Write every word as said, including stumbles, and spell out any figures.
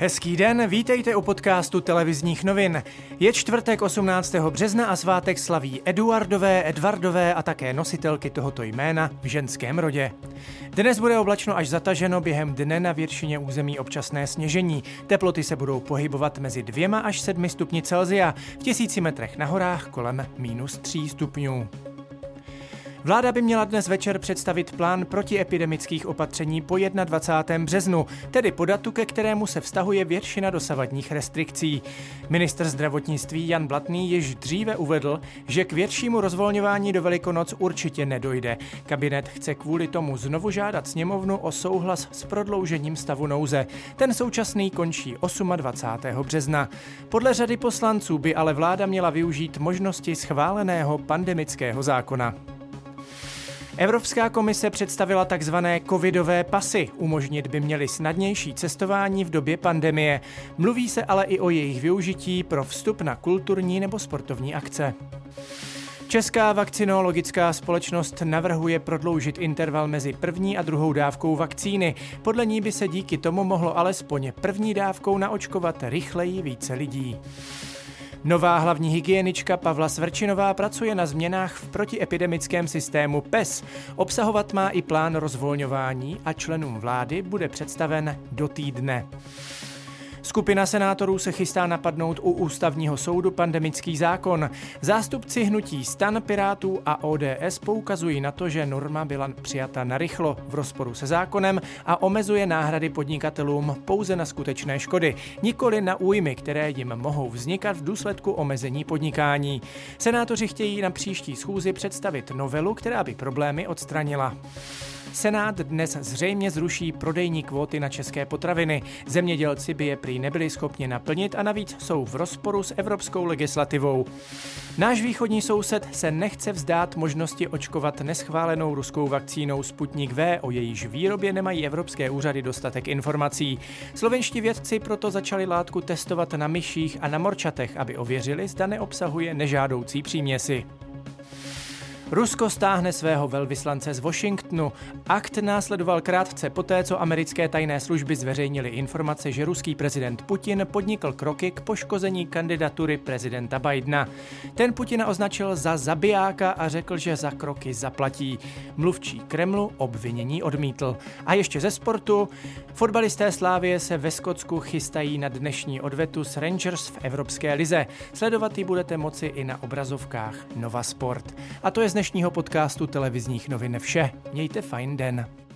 Hezký den, vítejte u podcastu televizních novin. Je čtvrtek osmnáctého března a svátek slaví Eduardové, Edvardové a také nositelky tohoto jména v ženském rodě. Dnes bude oblačno až zataženo, během dne na většině území občasné sněžení. Teploty se budou pohybovat mezi dvěma až sedmi stupni Celsia, v tisíci metrech na horách kolem minus tří stupňů. Vláda by měla dnes večer představit plán protiepidemických opatření po dvacátého prvního března, tedy po datu, ke kterému se vztahuje většina dosavadních restrikcí. Ministr zdravotnictví Jan Blatný již dříve uvedl, že k většímu rozvolňování do Velikonoc určitě nedojde. Kabinet chce kvůli tomu znovu žádat sněmovnu o souhlas s prodloužením stavu nouze. Ten současný končí dvacátého osmého března. Podle řady poslanců by ale vláda měla využít možnosti schváleného pandemického zákona. Evropská komise představila takzvané covidové pasy. Umožnit by měly snadnější cestování v době pandemie. Mluví se ale i o jejich využití pro vstup na kulturní nebo sportovní akce. Česká vakcinologická společnost navrhuje prodloužit interval mezi první a druhou dávkou vakcíny. Podle ní by se díky tomu mohlo alespoň první dávkou naočkovat rychleji více lidí. Nová hlavní hygienička Pavla Svrčinová pracuje na změnách v protiepidemickém systému P E S. Obsahovat má i plán rozvolňování a členům vlády bude představen do týdne. Skupina senátorů se chystá napadnout u ústavního soudu pandemický zákon. Zástupci hnutí STAN, Pirátů a O D S poukazují na to, že norma byla přijata narychlo v rozporu se zákonem a omezuje náhrady podnikatelům pouze na skutečné škody, nikoli na újmy, které jim mohou vznikat v důsledku omezení podnikání. Senátoři chtějí na příští schůzi představit novelu, která by problémy odstranila. Senát dnes zřejmě zruší prodejní kvóty na české potraviny. Zemědělci by je prý nebyli schopni naplnit a navíc jsou v rozporu s evropskou legislativou. Náš východní soused se nechce vzdát možnosti očkovat neschválenou ruskou vakcínou Sputnik V, o jejíž výrobě nemají evropské úřady dostatek informací. Slovenští vědci proto začali látku testovat na myších a na morčatech, aby ověřili, zda neobsahuje nežádoucí příměsi. Rusko stáhne svého velvyslance z Washingtonu. Akt následoval krátce poté, co americké tajné služby zveřejnily informace, že ruský prezident Putin podnikl kroky k poškození kandidatury prezidenta Bidena. Ten Putina označil za zabijáka a řekl, že za kroky zaplatí. Mluvčí Kremlu obvinění odmítl. A ještě ze sportu. Fotbalisté Slavie se ve Skotsku chystají na dnešní odvetu s Rangers v Evropské lize. Sledovat ji budete moci i na obrazovkách Nova Sport. A to je z dnešního podcastu televizních novin vše. Mějte fajn den.